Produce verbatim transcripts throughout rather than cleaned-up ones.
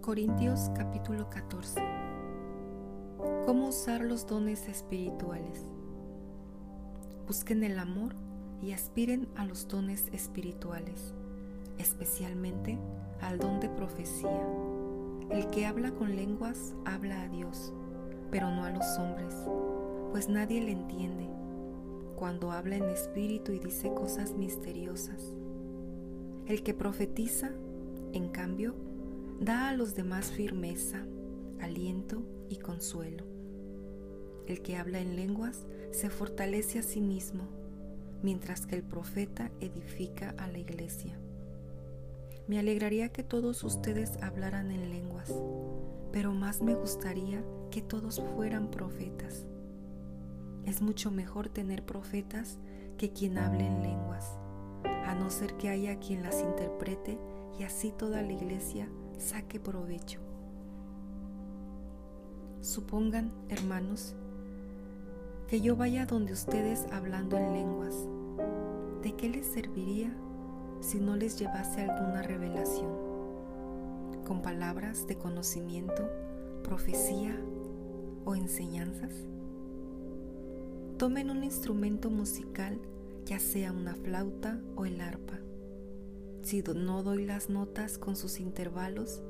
Corintios capítulo catorce. ¿Cómo usar los dones espirituales? Busquen el amor y aspiren a los dones espirituales, especialmente al don de profecía. El que habla con lenguas habla a Dios, pero no a los hombres, pues nadie le entiende, cuando habla en espíritu y dice cosas misteriosas. El que profetiza, en cambio, da a los demás firmeza, aliento y consuelo. El que habla en lenguas se fortalece a sí mismo, mientras que el profeta edifica a la iglesia. Me alegraría que todos ustedes hablaran en lenguas, pero más me gustaría que todos fueran profetas. Es mucho mejor tener profetas que quien hable en lenguas, a no ser que haya quien las interprete y así toda la iglesia saque provecho. Supongan, hermanos, que yo vaya donde ustedes hablando en lenguas. ¿De qué les serviría si no les llevase alguna revelación? Con palabras de conocimiento, profecía o enseñanzas. Tomen un instrumento musical, ya sea una flauta o el arpa. Si no doy las notas con sus intervalos,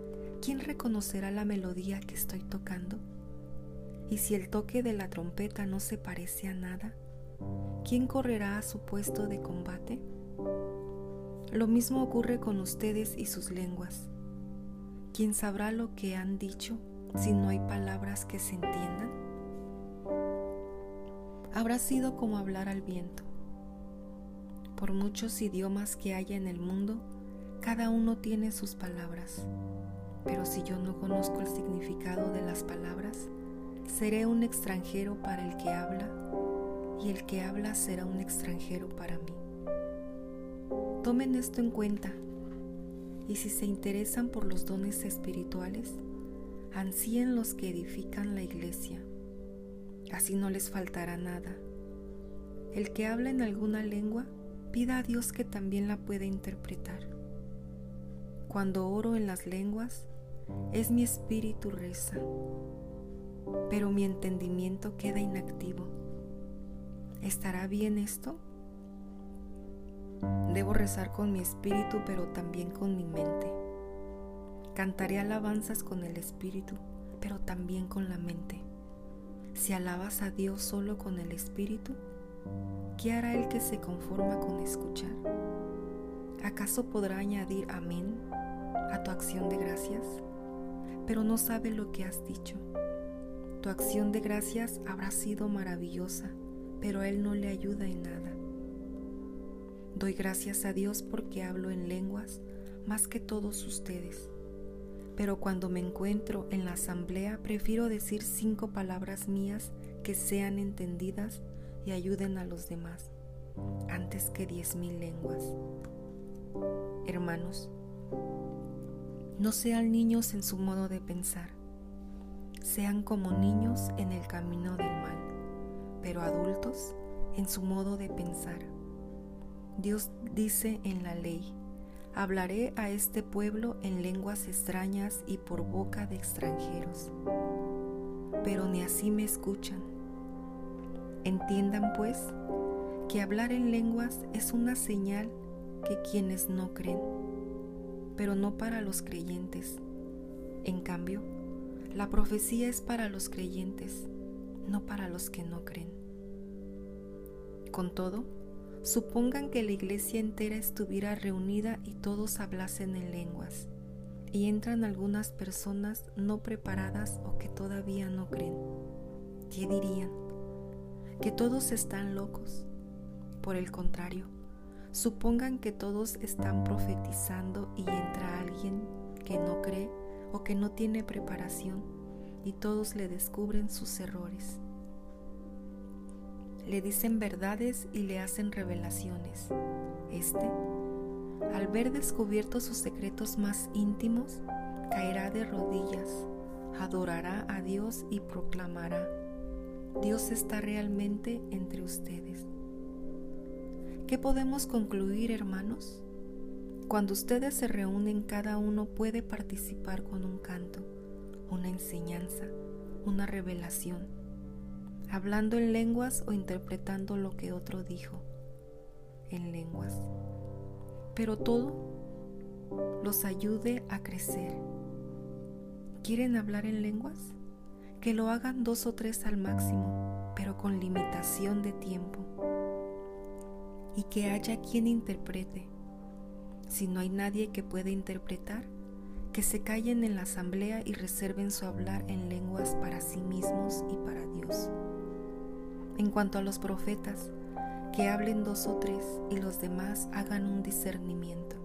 ¿quién reconocerá la melodía que estoy tocando? Y si el toque de la trompeta no se parece a nada, ¿quién correrá a su puesto de combate? Lo mismo ocurre con ustedes y sus lenguas. ¿Quién sabrá lo que han dicho si no hay palabras que se entiendan? Habrá sido como hablar al viento. Por muchos idiomas que haya en el mundo, cada uno tiene sus palabras. Pero si yo no conozco el significado de las palabras, seré un extranjero para el que habla, y el que habla será un extranjero para mí. Tomen esto en cuenta, y si se interesan por los dones espirituales, ansíen los que edifican la iglesia. Así no les faltará nada. El que habla en alguna lengua, pida a Dios que también la pueda interpretar. Cuando oro en las lenguas, es mi espíritu reza, pero mi entendimiento queda inactivo. ¿Estará bien esto? Debo rezar con mi espíritu, pero también con mi mente. Cantaré alabanzas con el espíritu, pero también con la mente. Si alabas a Dios solo con el espíritu, ¿qué hará el que se conforma con escuchar? ¿Acaso podrá añadir amén a tu acción de gracias? Pero no sabe lo que has dicho. Tu acción de gracias habrá sido maravillosa, pero a él no le ayuda en nada. Doy gracias a Dios porque hablo en lenguas más que todos ustedes. Pero cuando me encuentro en la asamblea, prefiero decir cinco palabras mías que sean entendidas y ayuden a los demás, antes que diez mil lenguas. Hermanos, no sean niños en su modo de pensar. Sean como niños en el camino del mal, pero adultos en su modo de pensar. Dios dice en la ley: hablaré a este pueblo en lenguas extrañas y por boca de extranjeros. Pero ni así me escuchan. Entiendan, pues, que hablar en lenguas es una señal que quienes no creen, pero no para los creyentes. En cambio, la profecía es para los creyentes, no para los que no creen. Con todo, supongan que la iglesia entera estuviera reunida y todos hablasen en lenguas, y entran algunas personas no preparadas o que todavía no creen. ¿Qué dirían? ¿Que todos están locos? Por el contrario, supongan que todos están profetizando y entra alguien que no cree o que no tiene preparación, y todos le descubren sus errores. Le dicen verdades y le hacen revelaciones. Este, al ver descubiertos sus secretos más íntimos, caerá de rodillas, adorará a Dios y proclamará: Dios está realmente entre ustedes. ¿Qué podemos concluir, hermanos? Cuando ustedes se reúnen, cada uno puede participar con un canto, una enseñanza, una revelación, hablando en lenguas o interpretando lo que otro dijo en lenguas. Pero todo los ayude a crecer. ¿Quieren hablar en lenguas? Que lo hagan dos o tres al máximo, pero con limitación de tiempo. Y que haya quien interprete. Si no hay nadie que pueda interpretar, que se callen en la asamblea y reserven su hablar en lenguas para sí mismos y para Dios. En cuanto a los profetas, que hablen dos o tres y los demás hagan un discernimiento.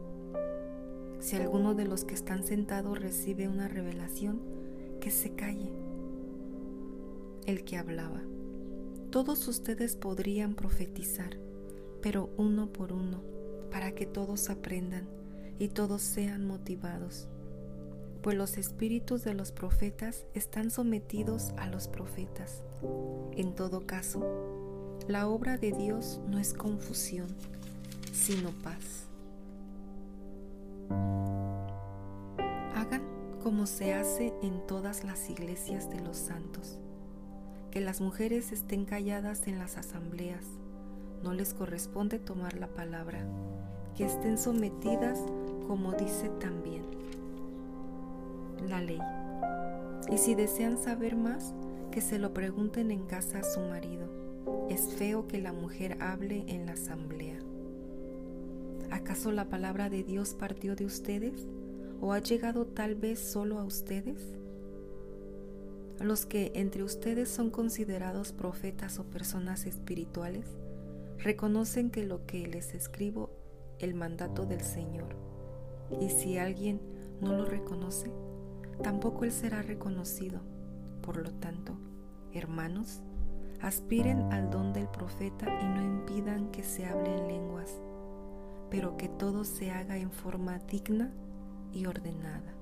Si alguno de los que están sentados recibe una revelación, que se calle el que hablaba. Todos ustedes podrían profetizar, pero uno por uno, para que todos aprendan y todos sean motivados. Pues los espíritus de los profetas están sometidos a los profetas. En todo caso, la obra de Dios no es confusión, sino paz. Hagan como se hace en todas las iglesias de los santos, que las mujeres estén calladas en las asambleas, no les corresponde tomar la palabra, que estén sometidas como dice también la ley. Y si desean saber más, que se lo pregunten en casa a su marido. Es feo que la mujer hable en la asamblea. ¿Acaso la palabra de Dios partió de ustedes o ha llegado tal vez solo a ustedes? Los que entre ustedes son considerados profetas o personas espirituales reconocen que lo que les escribo es el mandato del Señor, y si alguien no lo reconoce, tampoco él será reconocido. Por lo tanto, hermanos, aspiren al don del profeta y no impidan que se hable en lenguas, pero que todo se haga en forma digna y ordenada.